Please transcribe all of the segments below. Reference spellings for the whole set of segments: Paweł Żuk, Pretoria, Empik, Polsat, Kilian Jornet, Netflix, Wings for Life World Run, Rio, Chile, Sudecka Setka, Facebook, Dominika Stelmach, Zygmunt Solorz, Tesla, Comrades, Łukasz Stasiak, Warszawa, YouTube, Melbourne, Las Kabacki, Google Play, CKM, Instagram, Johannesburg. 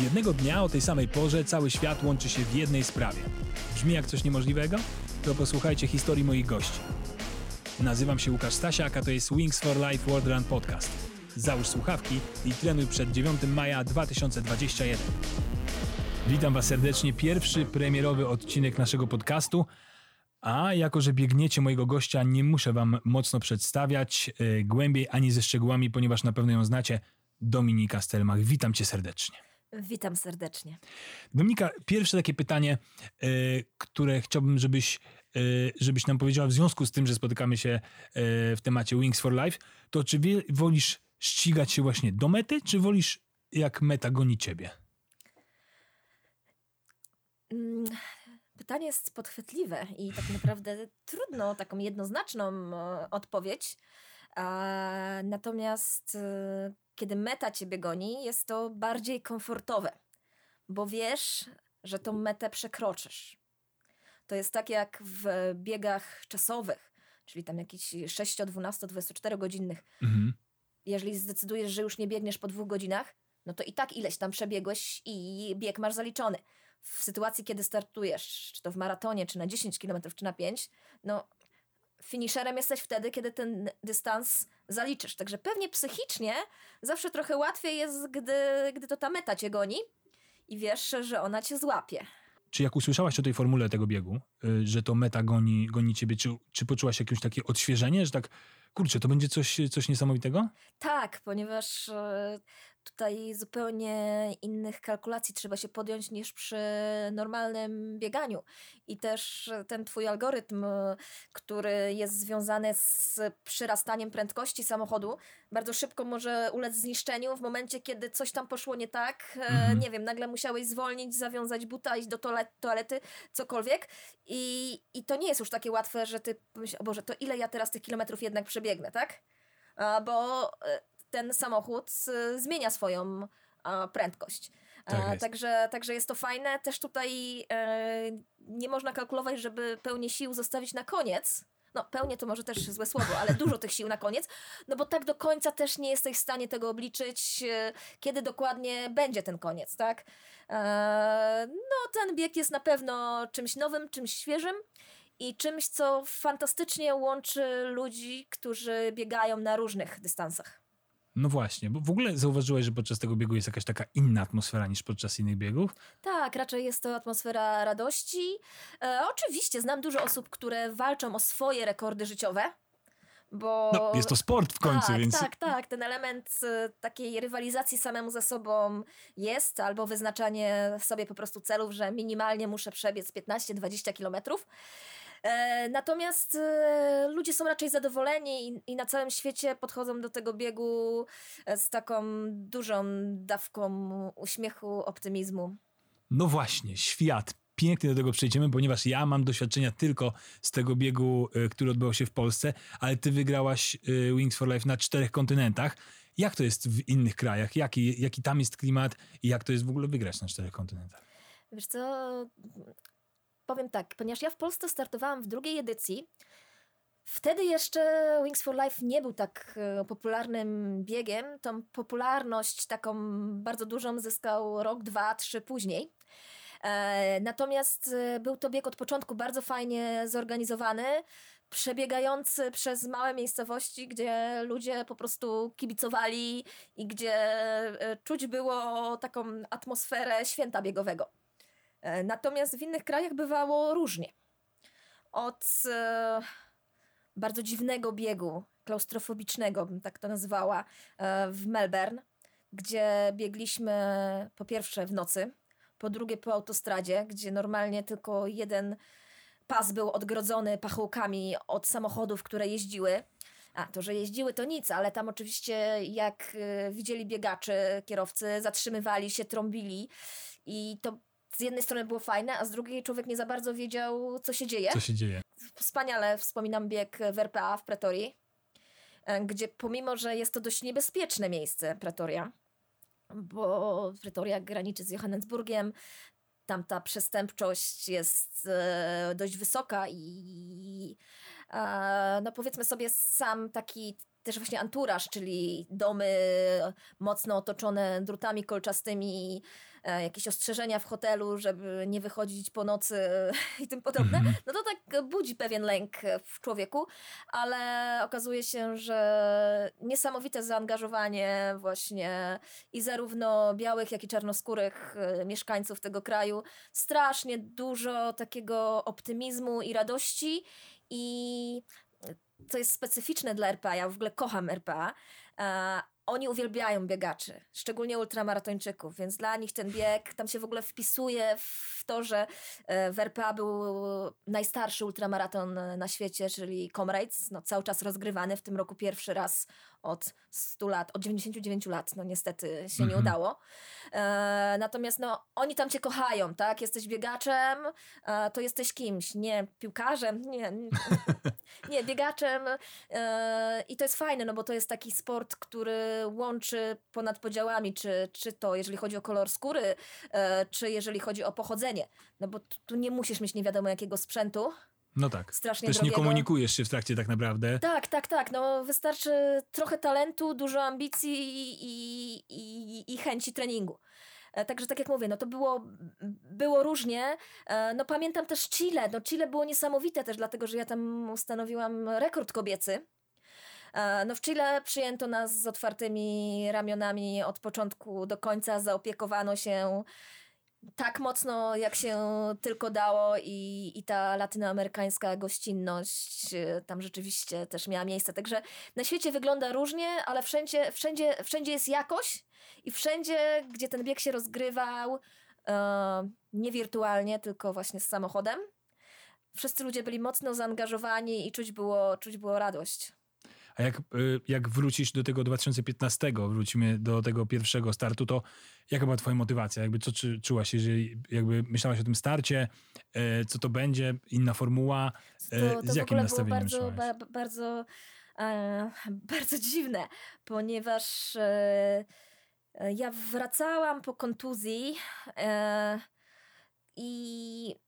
Jednego dnia o tej samej porze cały świat łączy się w jednej sprawie. Brzmi jak coś niemożliwego? To posłuchajcie historii moich gości. Nazywam się Łukasz Stasiak, a to jest Wings for Life World Run podcast. Załóż słuchawki i trenuj przed 9 maja 2021. Witam Was serdecznie. Pierwszy premierowy odcinek naszego podcastu. A jako, że biegniecie mojego gościa, nie muszę Wam mocno przedstawiać głębiej ani ze szczegółami, ponieważ na pewno ją znacie. Dominika Stelmach. Witam Cię serdecznie. Witam serdecznie. Dominika, pierwsze takie pytanie, które chciałbym, żebyś nam powiedziała w związku z tym, że spotykamy się w temacie Wings for Life, to czy wolisz ścigać się właśnie do mety, czy wolisz jak meta goni Ciebie? Pytanie jest podchwytliwe i tak naprawdę trudno o taką jednoznaczną odpowiedź. Natomiast kiedy meta Ciebie goni, jest to bardziej komfortowe, bo wiesz, że tą metę przekroczysz. To jest tak jak w biegach czasowych, czyli tam jakichś 6, 12, 24 godzinnych. Mhm. Jeżeli zdecydujesz, że już nie biegniesz po 2 godzinach, no to i tak ileś tam przebiegłeś i bieg masz zaliczony. W sytuacji, kiedy startujesz, czy to w maratonie, czy na 10 km, czy na 5, no finisherem jesteś wtedy, kiedy ten dystans zaliczysz. Także pewnie psychicznie zawsze trochę łatwiej jest, gdy to ta meta Cię goni i wiesz, że ona Cię złapie. Czy jak usłyszałaś o tej formule tego biegu, że to meta goni Ciebie, czy poczułaś jakieś takie odświeżenie, że tak, kurczę, to będzie coś niesamowitego? Tak, ponieważ tutaj zupełnie innych kalkulacji trzeba się podjąć niż przy normalnym bieganiu. I też ten Twój algorytm, który jest związany z przyrastaniem prędkości samochodu, bardzo szybko może ulec zniszczeniu w momencie, kiedy coś tam poszło nie tak. Nie wiem, nagle musiałeś zwolnić, zawiązać buta, iść do toalety, cokolwiek. I to nie jest już takie łatwe, że ty pomyślisz, o Boże, to ile ja teraz tych kilometrów jednak przebiegnę, tak? Bo ten samochód zmienia swoją prędkość. Tak jest. Także jest to fajne. Też tutaj nie można kalkulować, żeby pełnię sił zostawić na koniec. No pełnię to może też złe słowo, ale dużo tych sił na koniec. No bo tak do końca też nie jesteś w stanie tego obliczyć, kiedy dokładnie będzie ten koniec, tak? No ten bieg jest na pewno czymś nowym, czymś świeżym. I czymś, co fantastycznie łączy ludzi, którzy biegają na różnych dystansach. No właśnie, bo w ogóle zauważyłeś, że podczas tego biegu jest jakaś taka inna atmosfera niż podczas innych biegów? Tak, raczej jest to atmosfera radości. Oczywiście znam dużo osób, które walczą o swoje rekordy życiowe, bo... No, jest to sport w końcu, tak, więc... Tak, ten element takiej rywalizacji samemu ze sobą jest, albo wyznaczanie sobie po prostu celów, że minimalnie muszę przebiec 15-20 kilometrów. Natomiast ludzie są raczej zadowoleni i na całym świecie podchodzą do tego biegu z taką dużą dawką uśmiechu, optymizmu. No właśnie, świat. Pięknie do tego przejdziemy, ponieważ ja mam doświadczenia tylko z tego biegu, który odbył się w Polsce, ale ty wygrałaś Wings for Life na 4 kontynentach. Jak to jest w innych krajach? Jaki tam jest klimat i jak to jest w ogóle wygrać na 4 kontynentach? Wiesz co, powiem tak, ponieważ ja w Polsce startowałam w 2. edycji, wtedy jeszcze Wings for Life nie był tak popularnym biegiem. Tą popularność taką bardzo dużą zyskał rok, 2, 3 później. Natomiast był to bieg od początku bardzo fajnie zorganizowany, przebiegający przez małe miejscowości, gdzie ludzie po prostu kibicowali i gdzie czuć było taką atmosferę święta biegowego. Natomiast w innych krajach bywało różnie. Od bardzo dziwnego biegu, klaustrofobicznego, bym tak to nazwała, w Melbourne, gdzie biegliśmy po pierwsze w nocy, po drugie po autostradzie, gdzie normalnie tylko jeden pas był odgrodzony pachołkami od samochodów, które jeździły. A to, że jeździły, to nic, ale tam oczywiście jak widzieli biegaczy, kierowcy zatrzymywali się, trąbili i to z jednej strony było fajne, a z drugiej człowiek nie za bardzo wiedział, co się dzieje. Wspaniale wspominam bieg w RPA w Pretorii, gdzie pomimo, że jest to dość niebezpieczne miejsce Pretoria, bo Pretoria graniczy z Johannesburgiem, tam ta przestępczość jest dość wysoka i no powiedzmy sobie sam taki też właśnie anturaż, czyli domy mocno otoczone drutami kolczastymi, jakieś ostrzeżenia w hotelu, żeby nie wychodzić po nocy i tym podobne, no to tak budzi pewien lęk w człowieku, ale okazuje się, że niesamowite zaangażowanie właśnie i zarówno białych, jak i czarnoskórych mieszkańców tego kraju, strasznie dużo takiego optymizmu i radości i co jest specyficzne dla RPA, ja w ogóle kocham RPA, oni uwielbiają biegaczy, szczególnie ultramaratończyków, więc dla nich ten bieg tam się w ogóle wpisuje w to, że w RPA był najstarszy ultramaraton na świecie, czyli Comrades, no cały czas rozgrywany, w tym roku pierwszy raz od 100 lat, od 99 lat, no niestety się nie udało. Natomiast no oni tam cię kochają, tak? Jesteś biegaczem, to jesteś kimś, nie piłkarzem, nie biegaczem i to jest fajne, no bo to jest taki sport, który łączy ponad podziałami, czy to jeżeli chodzi o kolor skóry, czy jeżeli chodzi o pochodzenie, no bo tu nie musisz mieć nie wiadomo jakiego sprzętu. No tak, strasznie też drogiego. Nie komunikujesz się w trakcie tak naprawdę. Tak, no wystarczy trochę talentu, dużo ambicji i chęci treningu. Także tak jak mówię, no to było różnie. No pamiętam też Chile, no Chile było niesamowite też dlatego, że ja tam ustanowiłam rekord kobiecy. No w Chile przyjęto nas z otwartymi ramionami od początku do końca, zaopiekowano się tak mocno jak się tylko dało i ta latynoamerykańska gościnność tam rzeczywiście też miała miejsce. Także na świecie wygląda różnie, ale wszędzie jest jakość i wszędzie, gdzie ten bieg się rozgrywał nie wirtualnie, tylko właśnie z samochodem, wszyscy ludzie byli mocno zaangażowani i czuć było radość. A jak wrócisz do tego 2015, wrócimy do tego pierwszego startu, to jaka była twoja motywacja? Jakby co czułaś, jeżeli jakby myślałaś o tym starcie, co to będzie, inna formuła, z jakim nastawieniem myślałaś? To w ogóle było bardzo dziwne, ponieważ ja wracałam po kontuzji i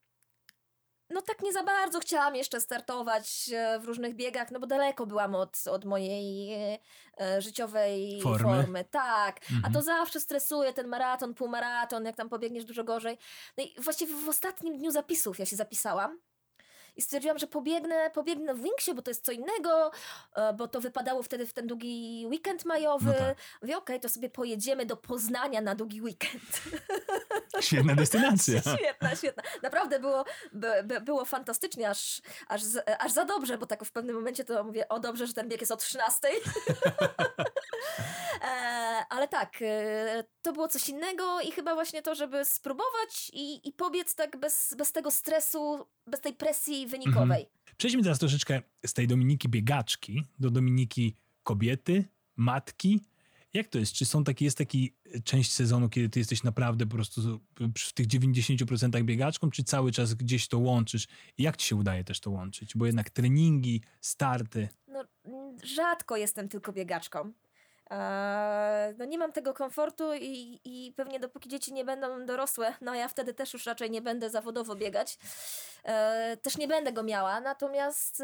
no tak nie za bardzo chciałam jeszcze startować w różnych biegach, no bo daleko byłam od mojej życiowej formy. Tak, a to zawsze stresuje ten maraton, półmaraton, jak tam pobiegniesz dużo gorzej. No i właściwie w ostatnim dniu zapisów ja się zapisałam i stwierdziłam, że pobiegnę w Wingsie, bo to jest co innego, bo to wypadało wtedy w ten długi weekend majowy. No tak. Mówię, okej, to sobie pojedziemy do Poznania na długi weekend. Świetna destynacja. Świetna. Naprawdę było fantastycznie, aż za dobrze, bo tak w pewnym momencie to mówię, o dobrze, że ten bieg jest o 13:00. Ale tak, to było coś innego i chyba właśnie to, żeby spróbować i pobiec tak bez tego stresu, bez tej presji wynikowej. Przejdźmy teraz troszeczkę z tej Dominiki biegaczki do Dominiki kobiety, matki. Jak to jest? Czy jest taki część sezonu, kiedy ty jesteś naprawdę po prostu w tych 90% biegaczką, czy cały czas gdzieś to łączysz? I jak ci się udaje też to łączyć? Bo jednak treningi, starty. No, rzadko jestem tylko biegaczką. No nie mam tego komfortu i pewnie dopóki dzieci nie będą dorosłe, no ja wtedy też już raczej nie będę zawodowo biegać, też nie będę go miała, natomiast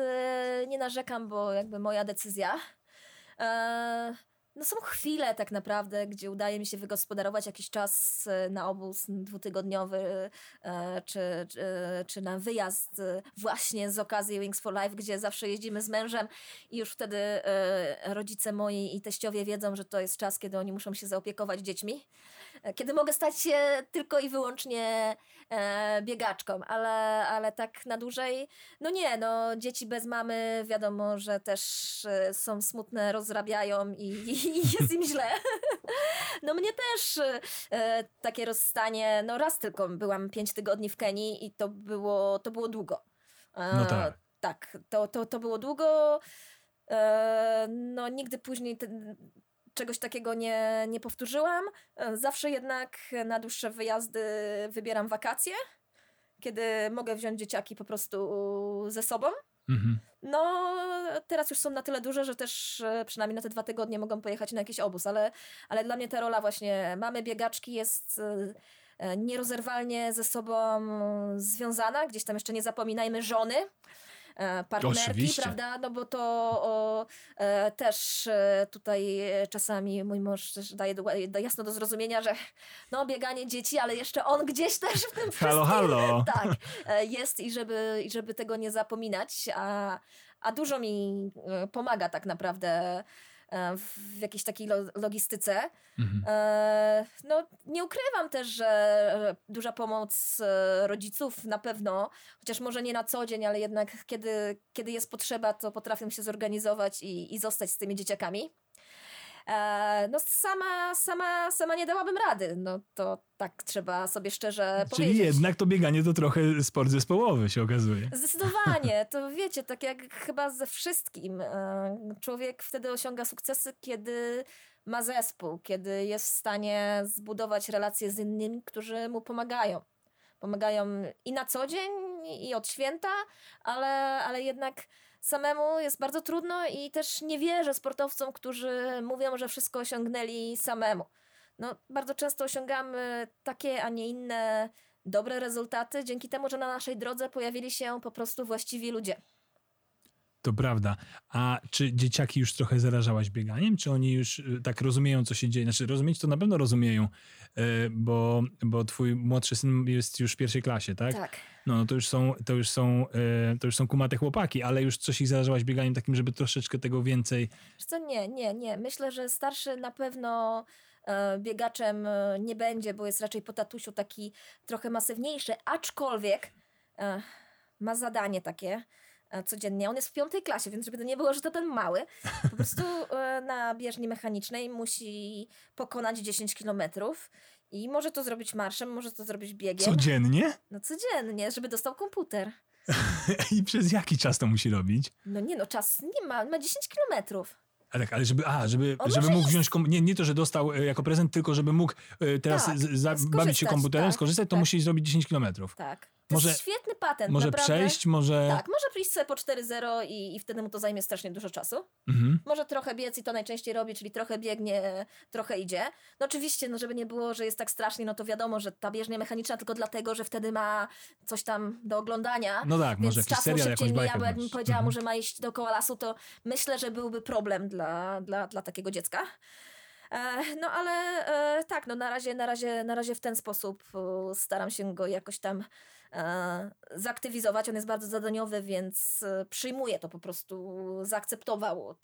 nie narzekam, bo jakby moja decyzja. No są chwile tak naprawdę, gdzie udaje mi się wygospodarować jakiś czas na obóz dwutygodniowy czy na wyjazd właśnie z okazji Wings for Life, gdzie zawsze jeździmy z mężem i już wtedy rodzice moi i teściowie wiedzą, że to jest czas, kiedy oni muszą się zaopiekować dziećmi. Kiedy mogę stać się tylko i wyłącznie biegaczką, ale tak na dłużej, no nie, no dzieci bez mamy wiadomo, że też są smutne, rozrabiają i jest im źle. No mnie też takie rozstanie, no raz tylko byłam 5 tygodni w Kenii i to było długo. No tak. Tak, to było długo. No nigdy później czegoś takiego nie powtórzyłam. Zawsze jednak na dłuższe wyjazdy wybieram wakacje, kiedy mogę wziąć dzieciaki po prostu ze sobą. No teraz już są na tyle duże, że też przynajmniej na te 2 tygodnie mogą pojechać na jakiś obóz, ale dla mnie ta rola właśnie mamy biegaczki jest nierozerwalnie ze sobą związana, gdzieś tam jeszcze nie zapominajmy żony, partnerki, oczywiście, prawda? No bo to też tutaj czasami mój mąż też daje jasno do zrozumienia, że no bieganie dzieci, ale jeszcze on gdzieś też w tym halo, halo. Tak, jest i żeby tego nie zapominać, a dużo mi pomaga tak naprawdę w jakiejś takiej logistyce. Mhm. No, nie ukrywam też, że duża pomoc rodziców na pewno, chociaż może nie na co dzień, ale jednak kiedy jest potrzeba, to potrafię się zorganizować i zostać z tymi dzieciakami. No sama nie dałabym rady, no to tak trzeba sobie szczerze powiedzieć. Czyli jednak to bieganie to trochę sport zespołowy się okazuje. Zdecydowanie, to wiecie, tak jak chyba ze wszystkim, człowiek wtedy osiąga sukcesy, kiedy ma zespół, kiedy jest w stanie zbudować relacje z innymi, którzy mu pomagają. Pomagają i na co dzień, i od święta, ale jednak samemu jest bardzo trudno i też nie wierzę sportowcom, którzy mówią, że wszystko osiągnęli samemu. No, bardzo często osiągamy takie, a nie inne dobre rezultaty dzięki temu, że na naszej drodze pojawili się po prostu właściwi ludzie. To prawda. A czy dzieciaki już trochę zarażałaś bieganiem? Czy oni już tak rozumieją, co się dzieje? Znaczy rozumieć to na pewno rozumieją, bo twój młodszy syn jest już w pierwszej klasie, tak? Tak. No to już są kumate chłopaki, ale już coś ich zarażałaś bieganiem takim, żeby troszeczkę tego więcej... Wiesz co? Nie. Myślę, że starszy na pewno biegaczem nie będzie, bo jest raczej po tatusiu taki trochę masywniejszy, aczkolwiek ma zadanie takie codziennie. On jest w 5. klasie, więc żeby to nie było, że to ten mały, po prostu na bieżni mechanicznej musi pokonać 10 kilometrów i może to zrobić marszem, może to zrobić biegiem. Codziennie? No codziennie, żeby dostał komputer. I przez jaki czas to musi robić? No nie, no czas nie ma, ma 10 kilometrów. Ale tak, ale żeby mógł wziąć, nie to, że dostał jako prezent, tylko żeby mógł teraz tak, bawić się komputerem, tak, skorzystać, to tak. Musi zrobić 10 kilometrów. Tak. To może, jest świetny patent, może naprawdę. Przejść, może... Tak, może przejść sobie po 4-0 i wtedy mu to zajmie strasznie dużo czasu. Mhm. Może trochę biec i to najczęściej robi, czyli trochę biegnie, trochę idzie. No oczywiście, no żeby nie było, że jest tak strasznie, no to wiadomo, że ta bieżnia mechaniczna tylko dlatego, że wtedy ma coś tam do oglądania. No tak, może jakiś serial, jakąś bajkę. Bo jakbym powiedziała mu, że ma iść dookoła lasu, to myślę, że byłby problem dla takiego dziecka. No ale tak, no na razie w ten sposób staram się go jakoś tam zaktywizować. On jest bardzo zadaniowy, więc przyjmuje to po prostu, zaakceptował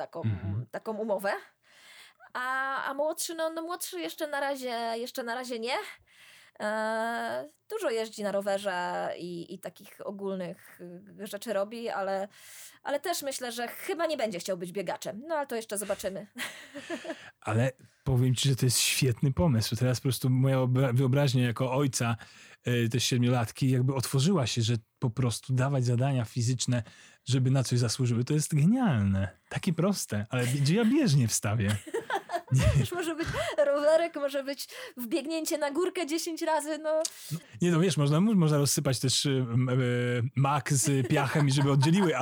taką umowę. A młodszy, no młodszy jeszcze na razie nie. Dużo jeździ na rowerze i takich ogólnych rzeczy robi, ale też myślę, że chyba nie będzie chciał być biegaczem. No ale to jeszcze zobaczymy. Ale powiem ci, że to jest świetny pomysł. Teraz po prostu moja wyobraźnia jako ojca tej 7-latki jakby otworzyła się, że po prostu dawać zadania fizyczne, żeby na coś zasłużyły. To jest genialne. Takie proste. Ale gdzie ja bieżnie wstawię? Już może być rowerek, może być wbiegnięcie na górkę 10 razy, no. Nie no, wiesz, można rozsypać też mak z piachem i żeby oddzieliły,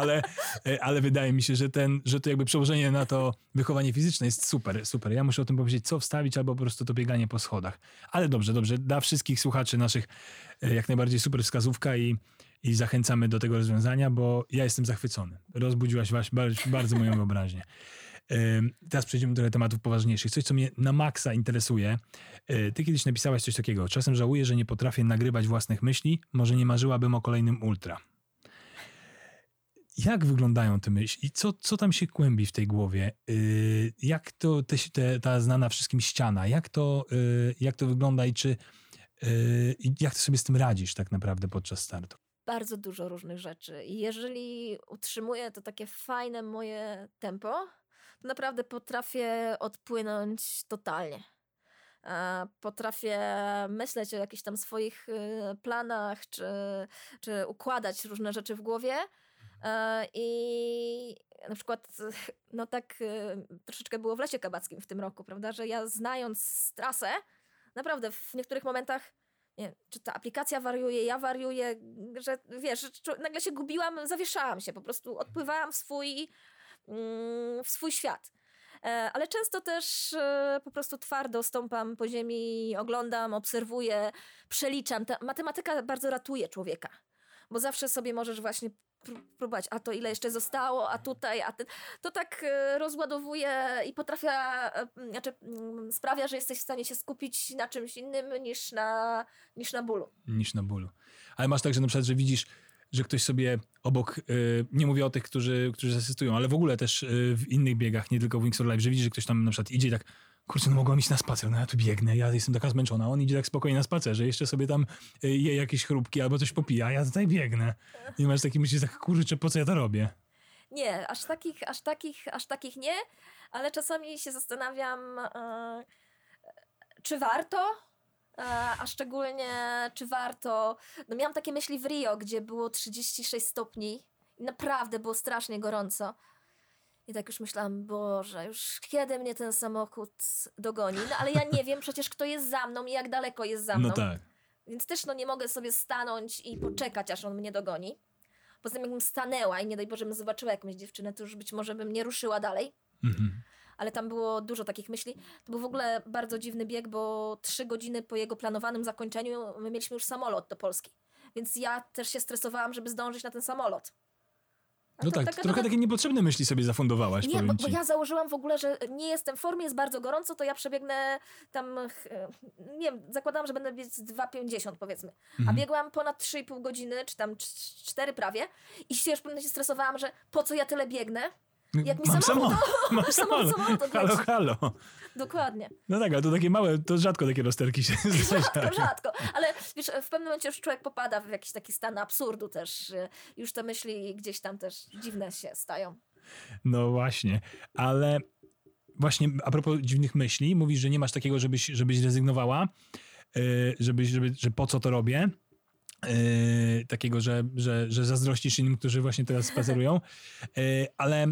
ale wydaje mi się, że to jakby przełożenie na to wychowanie fizyczne jest super, super. Ja muszę o tym powiedzieć, co wstawić, albo po prostu to bieganie po schodach. Ale dobrze. Dla wszystkich słuchaczy naszych jak najbardziej super wskazówka i zachęcamy do tego rozwiązania, bo ja jestem zachwycony. Rozbudziłaś bardzo moją wyobraźnię. Teraz przejdziemy do tematów poważniejszych. Coś, co mnie na maksa interesuje. Ty kiedyś napisałaś coś takiego. Czasem żałuję, że nie potrafię nagrywać własnych myśli. Może nie marzyłabym o kolejnym ultra. Jak wyglądają te myśli? Co tam się kłębi w tej głowie? Jak to ta znana wszystkim ściana? Jak to wygląda i czy jak ty sobie z tym radzisz tak naprawdę podczas startu? Bardzo dużo różnych rzeczy. I jeżeli utrzymuję to takie fajne moje tempo, to naprawdę potrafię odpłynąć totalnie. Potrafię myśleć o jakichś tam swoich planach, czy układać różne rzeczy w głowie. I na przykład, no tak troszeczkę było w Lesie Kabackim w tym roku, prawda, że ja znając trasę, naprawdę w niektórych momentach nie, czy ta aplikacja wariuje, ja wariuję, że wiesz, nagle się gubiłam, zawieszałam się, po prostu odpływałam w swój świat. Ale często też po prostu twardo stąpam po ziemi, oglądam, obserwuję, przeliczam. Ta matematyka bardzo ratuje człowieka, bo zawsze sobie możesz właśnie próbować, a to ile jeszcze zostało, a tutaj, a to tak rozładowuje i sprawia, że jesteś w stanie się skupić na czymś innym niż na bólu. Niż na bólu. Ale masz tak, że na przykład, że widzisz, że ktoś sobie obok, nie mówię o tych, którzy asystują, ale w ogóle też w innych biegach, nie tylko w Wings for Life, że widzisz, że ktoś tam na przykład idzie i tak, kurczę, no mogłam iść na spacer, no ja tu biegnę, ja jestem taka zmęczona, a on idzie tak spokojnie na spacerze, jeszcze sobie tam je jakieś chrupki albo coś popija, a ja tutaj biegnę. I masz taki, myślisz tak, kurczę, po co ja to robię? Nie, aż takich nie, ale czasami się zastanawiam, czy warto, a szczególnie czy warto. No miałam takie myśli w Rio, gdzie było 36 stopni i naprawdę było strasznie gorąco. I tak już myślałam, Boże, już kiedy mnie ten samochód dogoni? No ale ja nie wiem przecież, kto jest za mną i jak daleko jest za mną. No tak. Więc też nie mogę sobie stanąć i poczekać, aż on mnie dogoni. Poza tym jakbym stanęła i nie daj Boże bym zobaczyła jakąś dziewczynę, to już być może bym nie ruszyła dalej. Mhm. Ale tam było dużo takich myśli. To był w ogóle bardzo dziwny bieg, bo 3 godziny po jego planowanym zakończeniu my mieliśmy już samolot do Polski. Więc ja też się stresowałam, żeby zdążyć na ten samolot. No tak, trochę takie niepotrzebne myśli sobie zafundowałaś, powiem ci. Bo ja założyłam w ogóle, że nie jestem w formie, jest bardzo gorąco, to ja przebiegnę tam, nie wiem, zakładałam, że będę biec 2,50 powiedzmy. Mhm. A biegłam ponad 3,5 godziny, czy tam 4 prawie i się już pewnie stresowałam, że po co ja tyle biegnę? Jak mi samolot halo. Dokładnie. No tak, ale to takie małe, to rzadko takie rozterki się zdarzają. Rzadko. Ale wiesz, w pewnym momencie już człowiek popada w jakiś taki stan absurdu też. Już te myśli gdzieś tam też dziwne się stają. No właśnie, ale właśnie a propos dziwnych myśli, mówisz, że nie masz takiego, żebyś rezygnowała, że po co to robię. Takiego, że zazdrościsz innym, którzy właśnie teraz spacerują. Ale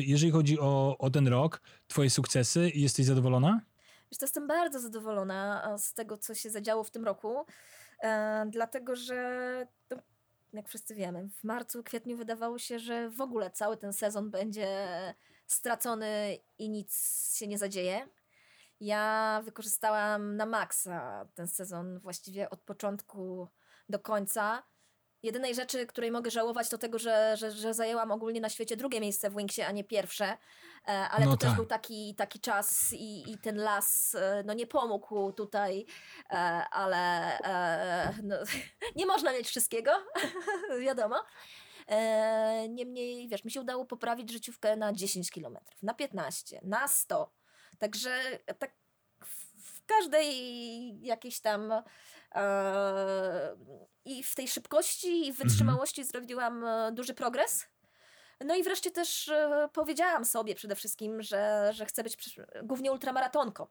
jeżeli chodzi o ten rok, twoje sukcesy, jesteś zadowolona? Wiesz, to jestem bardzo zadowolona z tego, co się zadziało w tym roku. Dlatego, że to, jak wszyscy wiemy, w marcu, kwietniu wydawało się, że w ogóle cały ten sezon będzie stracony i nic się nie zadzieje. Ja wykorzystałam na maksa ten sezon właściwie od początku do końca. Jedynej rzeczy, której mogę żałować, to tego, że zajęłam ogólnie na świecie 2 miejsce w Wingsie, a nie pierwsze. Ale no to też był taki czas i ten las nie pomógł tutaj, ale nie można mieć wszystkiego, wiadomo. Niemniej, wiesz, mi się udało poprawić życiówkę na 10 km, na 15, na 100. Także tak w każdej jakiejś tam i w tej szybkości i wytrzymałości zrobiłam duży progres. No i wreszcie też powiedziałam sobie przede wszystkim, że chcę być głównie ultramaratonką.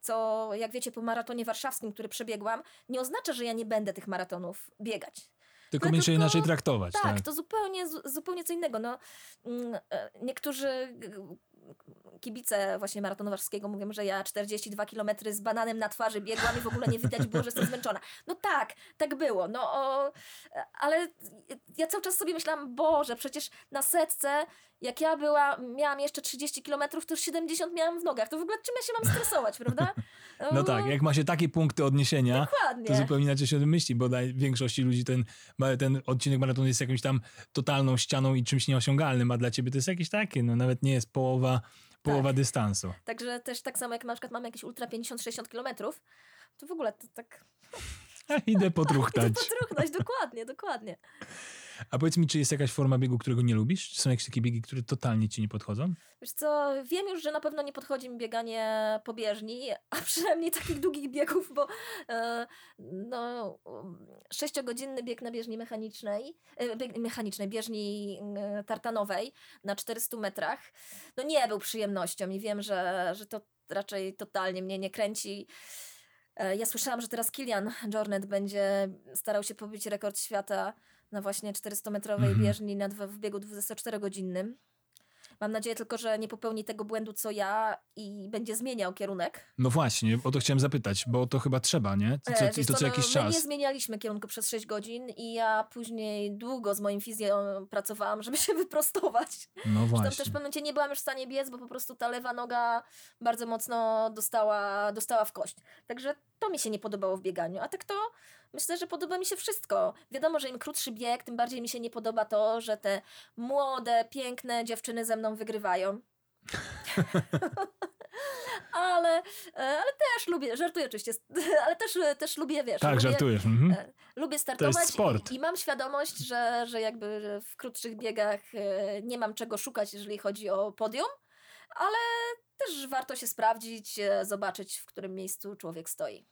Co jak wiecie po maratonie warszawskim, który przebiegłam, nie oznacza, że ja nie będę tych maratonów biegać. Tylko będzie się inaczej traktować. Tak, to zupełnie co innego. Niektórzy kibice właśnie maratonu warszawskiego mówią, że ja 42 km z bananem na twarzy biegłam i w ogóle nie widać było, że jestem zmęczona. No tak było. Ale ja cały czas sobie myślałam, Boże, przecież na setce, jak ja miałam jeszcze 30 km, to już 70 miałam w nogach. To w ogóle czym ja się mam stresować, prawda? No tak, jak ma się takie punkty odniesienia, dokładnie, to zupełnie inaczej się myśli, bo dla większości ludzi ten odcinek maratonu jest jakąś tam totalną ścianą i czymś nieosiągalnym, a dla ciebie to jest jakieś takie, nawet nie jest połowa dystansu. Także też tak samo jak na przykład mamy jakieś ultra 50-60 kilometrów, to w ogóle to tak... Idę potruchtać. Idę potruchnąć, dokładnie. A powiedz mi, czy jest jakaś forma biegu, którego nie lubisz? Czy są jakieś takie biegi, które totalnie ci nie podchodzą? Wiesz co, wiem już, że na pewno nie podchodzi mi bieganie po bieżni, a przynajmniej takich długich biegów, bo 6-godzinny bieg na bieżni bieżni tartanowej na 400 metrach, nie był przyjemnością i wiem, że to raczej totalnie mnie nie kręci. Ja słyszałam, że teraz Kilian Jornet będzie starał się pobić rekord świata na właśnie 400-metrowej bieżni w biegu 24-godzinnym. Mam nadzieję tylko, że nie popełni tego błędu, co ja i będzie zmieniał kierunek. No właśnie, o to chciałem zapytać, bo to chyba trzeba, nie? Co jakiś czas. My nie zmienialiśmy kierunku przez 6 godzin i ja później długo z moim fizją pracowałam, żeby się wyprostować. No właśnie. Tam też w pewnym momencie nie byłam już w stanie biec, bo po prostu ta lewa noga bardzo mocno dostała w kość. Także to mi się nie podobało w bieganiu. A tak to myślę, że podoba mi się wszystko. Wiadomo, że im krótszy bieg, tym bardziej mi się nie podoba to, że te młode, piękne dziewczyny ze mną wygrywają. Ale też lubię, żartuję oczywiście, ale też lubię, wiesz. Tak, żartujesz. Lubię startować. To jest sport. I mam świadomość, że jakby w krótszych biegach nie mam czego szukać, jeżeli chodzi o podium, ale też warto się sprawdzić, zobaczyć, w którym miejscu człowiek stoi.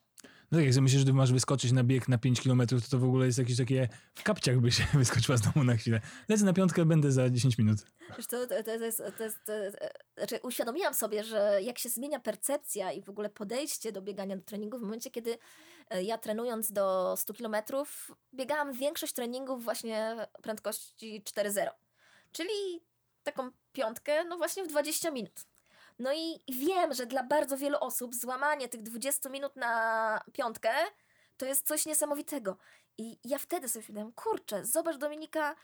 No tak, jak sobie myślisz, że masz wyskoczyć na bieg na 5 km, to w ogóle jest jakieś takie... W kapciach by się wyskoczyła z domu na chwilę. Lecę na piątkę, będę za 10 minut. Wiesz, to znaczy uświadomiłam sobie, że jak się zmienia percepcja i w ogóle podejście do biegania, do treningu, w momencie, kiedy ja trenując do 100 km, biegałam większość treningów właśnie prędkości 4.0. Czyli taką piątkę, no właśnie w 20 minut. No i wiem, że dla bardzo wielu osób złamanie tych 20 minut na piątkę to jest coś niesamowitego. I ja wtedy sobie myślałem, kurczę, zobacz Dominika,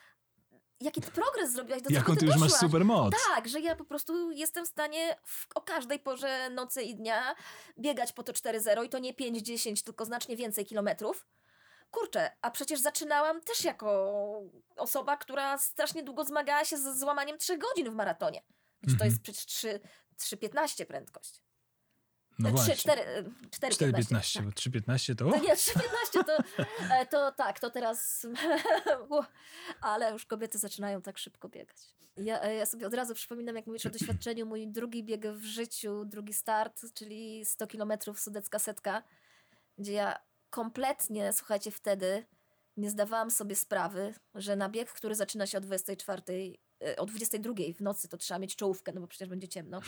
jaki ty progres zrobiłaś, do jaką ty już doszłaś. Masz super moc. Tak, że ja po prostu jestem w stanie o każdej porze nocy i dnia biegać po to 4.0 i to nie 5-10, tylko znacznie więcej kilometrów. Kurczę, a przecież zaczynałam też jako osoba, która strasznie długo zmagała się ze złamaniem 3 godzin w maratonie. To jest przecież 3.15 prędkość. No 4.15. 3.15 to? Nie, 3.15 to tak, to teraz... Ale już kobiety zaczynają tak szybko biegać. Ja sobie od razu przypominam, jak mówisz o doświadczeniu, mój drugi bieg w życiu, drugi start, czyli 100 km Sudecka Setka, gdzie ja kompletnie, słuchajcie, wtedy nie zdawałam sobie sprawy, że na bieg, który zaczyna się o 22 w nocy, to trzeba mieć czołówkę, no bo przecież będzie ciemno,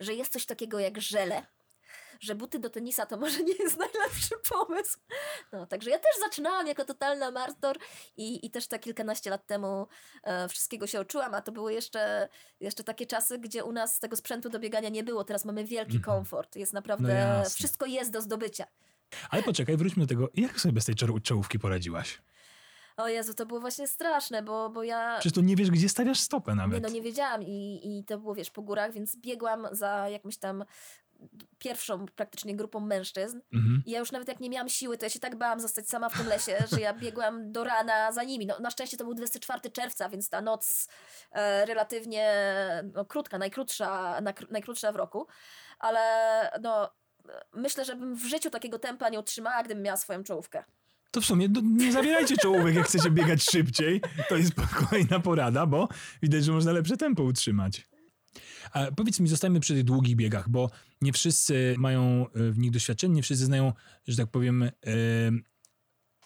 że jest coś takiego jak żele, że buty do tenisa to może nie jest najlepszy pomysł. No, także ja też zaczynałam jako totalna amator i też te kilkanaście lat temu wszystkiego się uczyłam, a to były jeszcze takie czasy, gdzie u nas tego sprzętu do biegania nie było. Teraz mamy wielki komfort. Jest naprawdę, no wszystko jest do zdobycia. Ale poczekaj, wróćmy do tego. Jak sobie bez tej czołówki poradziłaś? O Jezu, to było właśnie straszne, bo ja... Przecież to nie wiesz, gdzie stawiasz stopę nawet. Nie, no nie wiedziałam i to było, wiesz, po górach, więc biegłam za jakąś tam pierwszą praktycznie grupą mężczyzn. I ja już nawet jak nie miałam siły, to ja się tak bałam zostać sama w tym lesie, że ja biegłam do rana za nimi. No, na szczęście to był 24 czerwca, więc ta noc relatywnie krótka, najkrótsza w roku. Ale no, myślę, że bym w życiu takiego tempa nie utrzymała, gdybym miała swoją czołówkę. To w sumie nie zawierajcie czołówek, jak chcecie biegać szybciej. To jest kolejna porada, bo widać, że można lepsze tempo utrzymać. A powiedz mi, zostańmy przy tych długich biegach, bo nie wszyscy mają w nich doświadczenie, nie wszyscy znają, że tak powiem,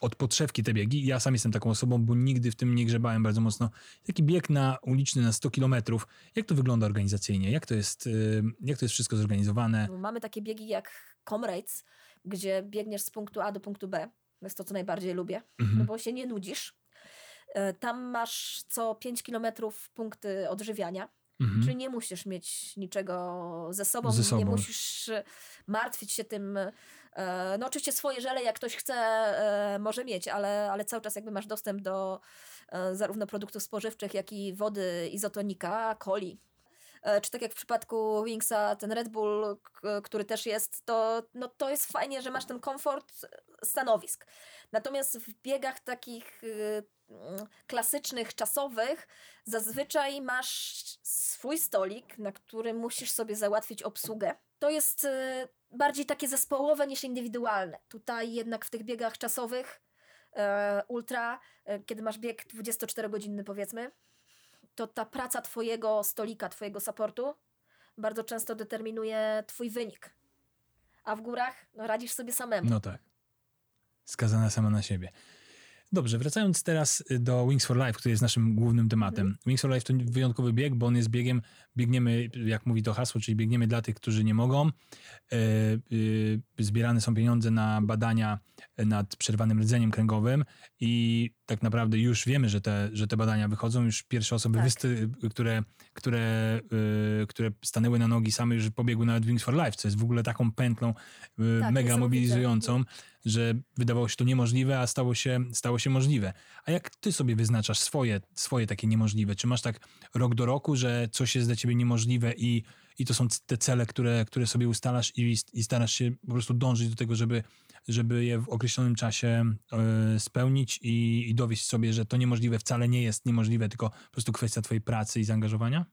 od podszewki te biegi. Ja sam jestem taką osobą, bo nigdy w tym nie grzebałem bardzo mocno. Taki bieg na uliczny na 100 km. Jak to wygląda organizacyjnie? Jak to jest wszystko zorganizowane? Mamy takie biegi jak Comrades, gdzie biegniesz z punktu A do punktu B. To jest to, co najbardziej lubię, no bo się nie nudzisz. Tam masz co 5 km punkty odżywiania, czyli nie musisz mieć niczego ze sobą. Nie musisz martwić się tym. No oczywiście swoje żele, jak ktoś chce, może mieć, ale cały czas jakby masz dostęp do zarówno produktów spożywczych, jak i wody, izotonika, coli. Czy tak jak w przypadku Wingsa, ten Red Bull, który też jest, to, no, to jest fajnie, że masz ten komfort stanowisk. Natomiast w biegach takich klasycznych, czasowych, zazwyczaj masz swój stolik, na którym musisz sobie załatwić obsługę. To jest bardziej takie zespołowe niż indywidualne. Tutaj jednak w tych biegach czasowych, ultra, kiedy masz bieg 24-godzinny powiedzmy, to ta praca twojego stolika, twojego supportu bardzo często determinuje twój wynik. A w górach no, radzisz sobie samemu. No tak. Skazana sama na siebie. Dobrze, wracając teraz do Wings for Life, który jest naszym głównym tematem. Wings for Life to wyjątkowy bieg, bo on jest biegiem, biegniemy, jak mówi to hasło, czyli biegniemy dla tych, którzy nie mogą. Zbierane są pieniądze na badania nad przerwanym rdzeniem kręgowym i tak naprawdę już wiemy, że te badania wychodzą. Już pierwsze osoby, tak, które stanęły na nogi same, już pobiegły nawet Wings for Life, co jest w ogóle taką pętlą, tak, mega mobilizującą. że wydawało się to niemożliwe, a stało się możliwe. A jak ty sobie wyznaczasz swoje takie niemożliwe? Czy masz tak rok do roku, że coś jest dla ciebie niemożliwe i to są te cele, które sobie ustalasz i starasz się po prostu dążyć do tego, żeby je w określonym czasie spełnić i dowieść sobie, że to niemożliwe wcale nie jest niemożliwe, tylko po prostu kwestia twojej pracy i zaangażowania?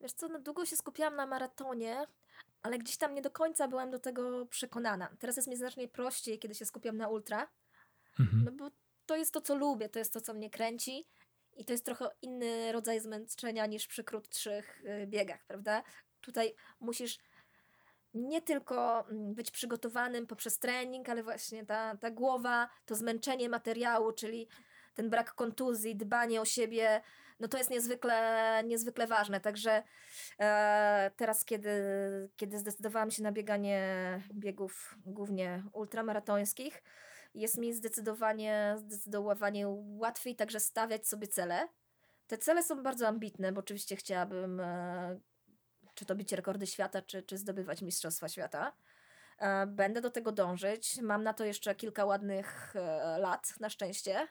Wiesz co, no długo się skupiałam na maratonie, ale gdzieś tam nie do końca byłam do tego przekonana. Teraz jest mi znacznie prościej, kiedy się skupiam na ultra, no bo to jest to, co lubię, to jest to, co mnie kręci i to jest trochę inny rodzaj zmęczenia niż przy krótszych biegach, prawda? Tutaj musisz nie tylko być przygotowanym poprzez trening, ale właśnie ta głowa, to zmęczenie materiału, czyli ten brak kontuzji, dbanie o siebie, no to jest niezwykle ważne. Także teraz, kiedy zdecydowałam się na bieganie biegów głównie ultramaratońskich, jest mi zdecydowanie łatwiej także stawiać sobie cele. Te cele są bardzo ambitne, bo oczywiście chciałabym czy to bić rekordy świata, czy zdobywać mistrzostwa świata. Będę do tego dążyć. Mam na to jeszcze kilka ładnych lat, na szczęście.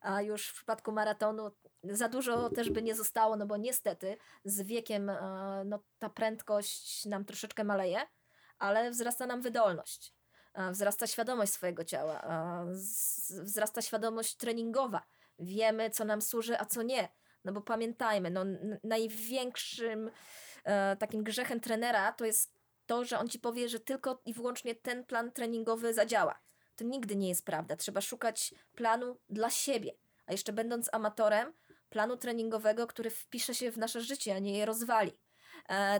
A już w przypadku maratonu za dużo też by nie zostało, no bo niestety z wiekiem no, ta prędkość nam troszeczkę maleje, ale wzrasta nam wydolność, wzrasta świadomość swojego ciała, wzrasta świadomość treningowa. Wiemy, co nam służy, a co nie. No bo pamiętajmy, no, największym takim grzechem trenera to jest to, że on ci powie, że tylko i wyłącznie ten plan treningowy zadziała. To nigdy nie jest prawda. Trzeba szukać planu dla siebie. A jeszcze będąc amatorem, planu treningowego, który wpisze się w nasze życie, a nie je rozwali.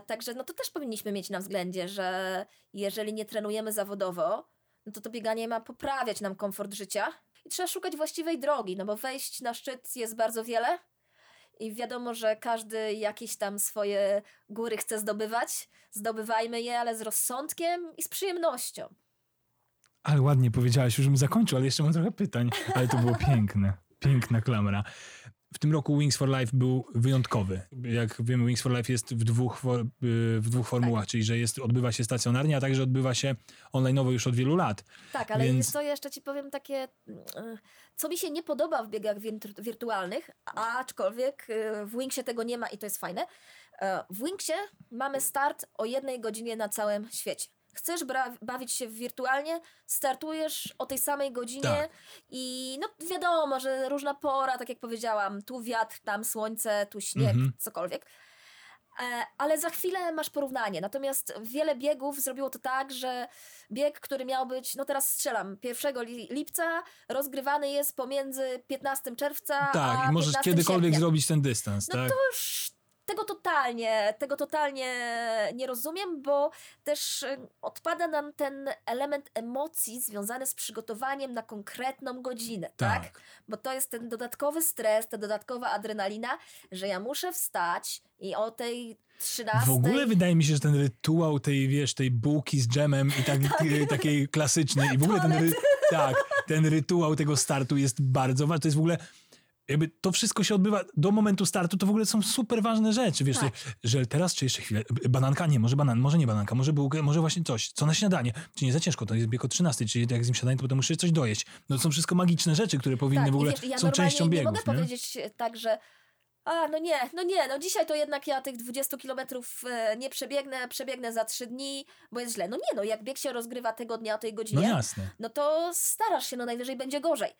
Także no to też powinniśmy mieć na względzie, że jeżeli nie trenujemy zawodowo, no to bieganie ma poprawiać nam komfort życia i trzeba szukać właściwej drogi, no bo wejść na szczyt jest bardzo wiele i wiadomo, że każdy jakieś tam swoje góry chce zdobywać. Zdobywajmy je, ale z rozsądkiem i z przyjemnością. Ale ładnie powiedziałaś, już bym zakończył, ale jeszcze mam trochę pytań. Ale to było piękne. Piękna klamra. W tym roku Wings for Life był wyjątkowy. Jak wiemy, Wings for Life jest w dwóch formułach, tak. Czyli że odbywa się stacjonarnie, a także odbywa się online'owo już od wielu lat. Tak, ale więc... co jeszcze ci powiem takie, co mi się nie podoba w biegach wirtualnych, aczkolwiek w Wingsie tego nie ma i to jest fajne. W Wingsie mamy start o 1 godzinie na całym świecie. Chcesz bawić się wirtualnie, startujesz o tej samej godzinie tak. I no wiadomo, że różna pora, tak jak powiedziałam, tu wiatr, tam słońce, tu śnieg, cokolwiek. Ale za chwilę masz porównanie. Natomiast wiele biegów zrobiło to tak, że bieg, który miał być, no teraz strzelam, 1 lipca, rozgrywany jest pomiędzy 15 czerwca tak, a i możesz kiedykolwiek sierpnia. Zrobić ten dystans. No tak? To już... Tego totalnie nie rozumiem, bo też odpada nam ten element emocji związany z przygotowaniem na konkretną godzinę, tak? Bo to jest ten dodatkowy stres, ta dodatkowa adrenalina, że ja muszę wstać i o tej 13... W ogóle wydaje mi się, że ten rytuał tej bułki z dżemem i tak, takiej klasycznej i w ogóle ten rytuał tego startu jest bardzo ważny. To jest w ogóle... Jakby to wszystko się odbywa do momentu startu, to w ogóle są super ważne rzeczy, wiesz, tak. Że teraz czy jeszcze chwilę, bananka, nie, może nie bananka, może bułkę, może właśnie coś, co na śniadanie, czy nie za ciężko, to jest bieg o 13, czyli jak zjem śniadanie, to potem muszę coś dojeść, no to są wszystko magiczne rzeczy, które powinny tak, w ogóle, wiesz, ja są częścią biegów. Ja nie mogę powiedzieć tak, że no dzisiaj to jednak ja tych 20 kilometrów nie przebiegnę za 3 dni, bo jest źle, jak bieg się rozgrywa tego dnia o tej godzinie, jasne. No to starasz się, najwyżej będzie gorzej.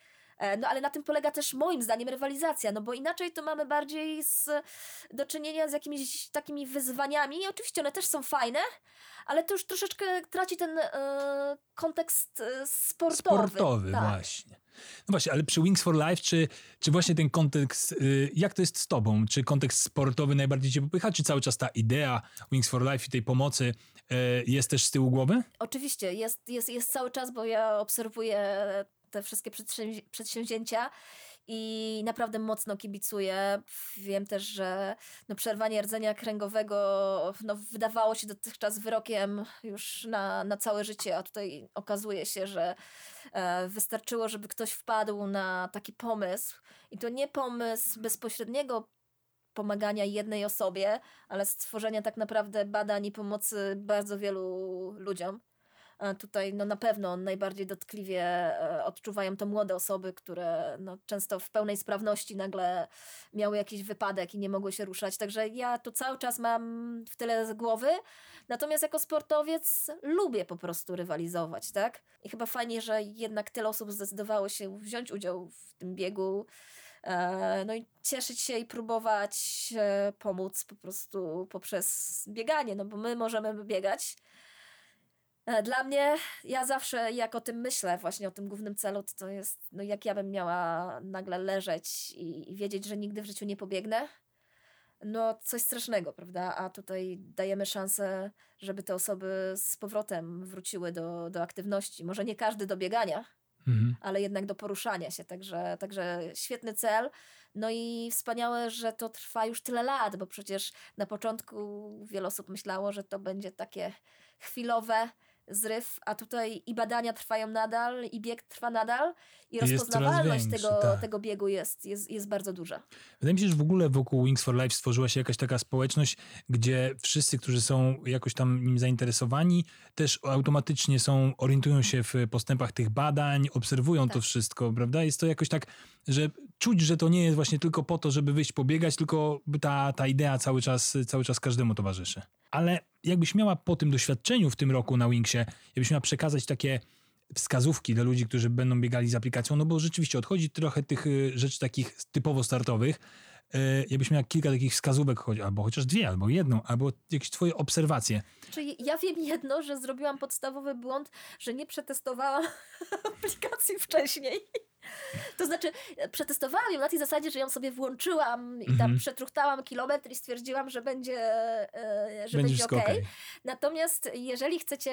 No ale na tym polega też moim zdaniem rywalizacja, no bo inaczej to mamy bardziej do czynienia z jakimiś takimi wyzwaniami. Oczywiście one też są fajne, ale to już troszeczkę traci ten kontekst sportowy. Sportowy, tak. Właśnie. No właśnie, ale przy Wings for Life, czy właśnie ten kontekst, jak to jest z tobą? Czy kontekst sportowy najbardziej cię popycha, czy cały czas ta idea Wings for Life i tej pomocy jest też z tyłu głowy? Oczywiście, jest cały czas, bo ja obserwuję te wszystkie przedsięwzięcia i naprawdę mocno kibicuję. Wiem też, że przerwanie rdzenia kręgowego wydawało się dotychczas wyrokiem już na całe życie, a tutaj okazuje się, że wystarczyło, żeby ktoś wpadł na taki pomysł i to nie pomysł bezpośredniego pomagania jednej osobie, ale stworzenia tak naprawdę badań i pomocy bardzo wielu ludziom. Tutaj no, na pewno najbardziej dotkliwie odczuwają to młode osoby, które no, często w pełnej sprawności nagle miały jakiś wypadek i nie mogły się ruszać. Także ja to cały czas mam w tyle z głowy. Natomiast jako sportowiec lubię po prostu rywalizować, tak? I chyba fajnie, że jednak tyle osób zdecydowało się wziąć udział w tym biegu. No i cieszyć się i próbować pomóc po prostu poprzez bieganie, no bo my możemy biegać. Dla mnie, ja zawsze jak o tym myślę, właśnie o tym głównym celu, to jest, no jak ja bym miała nagle leżeć i wiedzieć, że nigdy w życiu nie pobiegnę, no coś strasznego, prawda? A tutaj dajemy szansę, żeby te osoby z powrotem wróciły do aktywności. Może nie każdy do biegania, ale jednak do poruszania się. Także świetny cel. No i wspaniałe, że to trwa już tyle lat, bo przecież na początku wiele osób myślało, że to będzie takie chwilowe zryw, a tutaj i badania trwają nadal, i bieg trwa nadal, i rozpoznawalność tego biegu jest bardzo duża. Wydaje mi się, że w ogóle wokół Wings for Life stworzyła się jakaś taka społeczność, gdzie wszyscy, którzy są jakoś tam nim zainteresowani, też automatycznie orientują się w postępach tych badań, obserwują to wszystko, prawda? Jest to jakoś tak, że czuć, że to nie jest właśnie tylko po to, żeby wyjść pobiegać, tylko ta idea cały czas każdemu towarzyszy. Ale jakbyś miała po tym doświadczeniu w tym roku na Wingsie, jakbyś miała przekazać takie wskazówki dla ludzi, którzy będą biegali z aplikacją, no bo rzeczywiście odchodzi trochę tych rzeczy takich typowo startowych. Jakbyś miała kilka takich wskazówek, albo chociaż dwie, albo jedną, albo jakieś twoje obserwacje. Czyli ja wiem jedno, że zrobiłam podstawowy błąd, że nie przetestowałam aplikacji wcześniej. To znaczy przetestowałam ją na tej zasadzie, że ją sobie włączyłam i tam przetruchtałam kilometr i stwierdziłam, że będzie okej. Natomiast jeżeli chcecie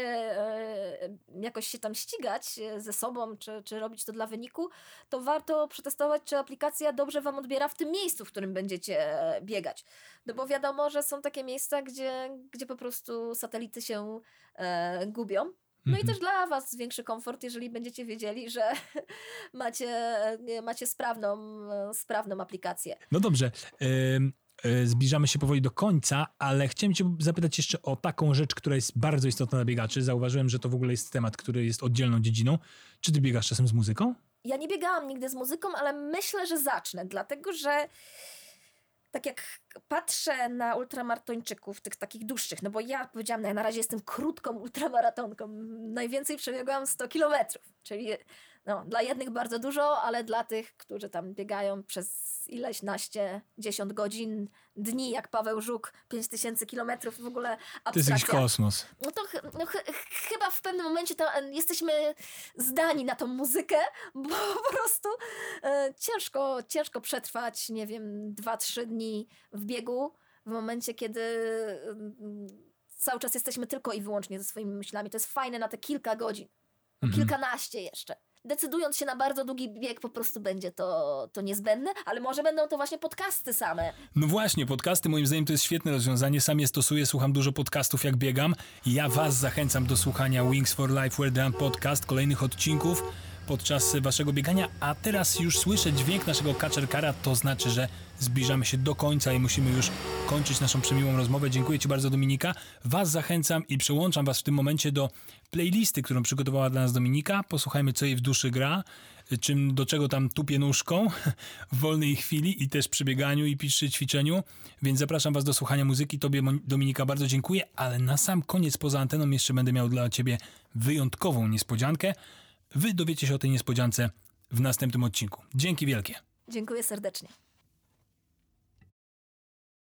jakoś się tam ścigać ze sobą, czy robić to dla wyniku, to warto przetestować, czy aplikacja dobrze wam odbiera w tym miejscu, w którym będziecie biegać. No bo wiadomo, że są takie miejsca, gdzie po prostu satelity się gubią. No i też dla was większy komfort, jeżeli będziecie wiedzieli, że macie sprawną aplikację. No dobrze, zbliżamy się powoli do końca, ale chciałem cię zapytać jeszcze o taką rzecz, która jest bardzo istotna dla biegaczy. Zauważyłem, że to w ogóle jest temat, który jest oddzielną dziedziną. Czy ty biegasz czasem z muzyką? Ja nie biegałam nigdy z muzyką, ale myślę, że zacznę, dlatego że tak jak patrzę na ultramaratończyków, tych takich dłuższych, no bo ja powiedziałam, na razie jestem krótką ultramaratonką. Najwięcej przebiegłam 100 kilometrów, czyli no, dla jednych bardzo dużo, ale dla tych, którzy tam biegają przez ileś 10 godzin, dni, jak Paweł Żuk, 5000 kilometrów, w ogóle abstrakcja. To jest jakiś kosmos. No to chyba w pewnym momencie jesteśmy zdani na tą muzykę, bo po prostu ciężko przetrwać, nie wiem, 2-3 dni w biegu, w momencie, kiedy cały czas jesteśmy tylko i wyłącznie ze swoimi myślami. To jest fajne na te kilka godzin, kilkanaście jeszcze. Decydując się na bardzo długi bieg, po prostu będzie to niezbędne, ale może będą to właśnie podcasty same. No właśnie, podcasty moim zdaniem to jest świetne rozwiązanie. Sam je stosuję, słucham dużo podcastów jak biegam. Ja was zachęcam do słuchania Wings for Life World Run Podcast, kolejnych odcinków podczas waszego biegania, a teraz już słyszę dźwięk naszego kaczerkara, to znaczy, że zbliżamy się do końca i musimy już kończyć naszą przemiłą rozmowę. Dziękuję ci bardzo, Dominika. Was zachęcam i przyłączam was w tym momencie do playlisty, którą przygotowała dla nas Dominika. Posłuchajmy, co jej w duszy gra, do czego tam tupie nóżką w wolnej chwili i też przy bieganiu i przy ćwiczeniu, więc zapraszam was do słuchania muzyki. Tobie, Dominika, bardzo dziękuję, ale na sam koniec poza anteną jeszcze będę miał dla ciebie wyjątkową niespodziankę. Wy dowiecie się o tej niespodziance w następnym odcinku. Dzięki wielkie. Dziękuję serdecznie.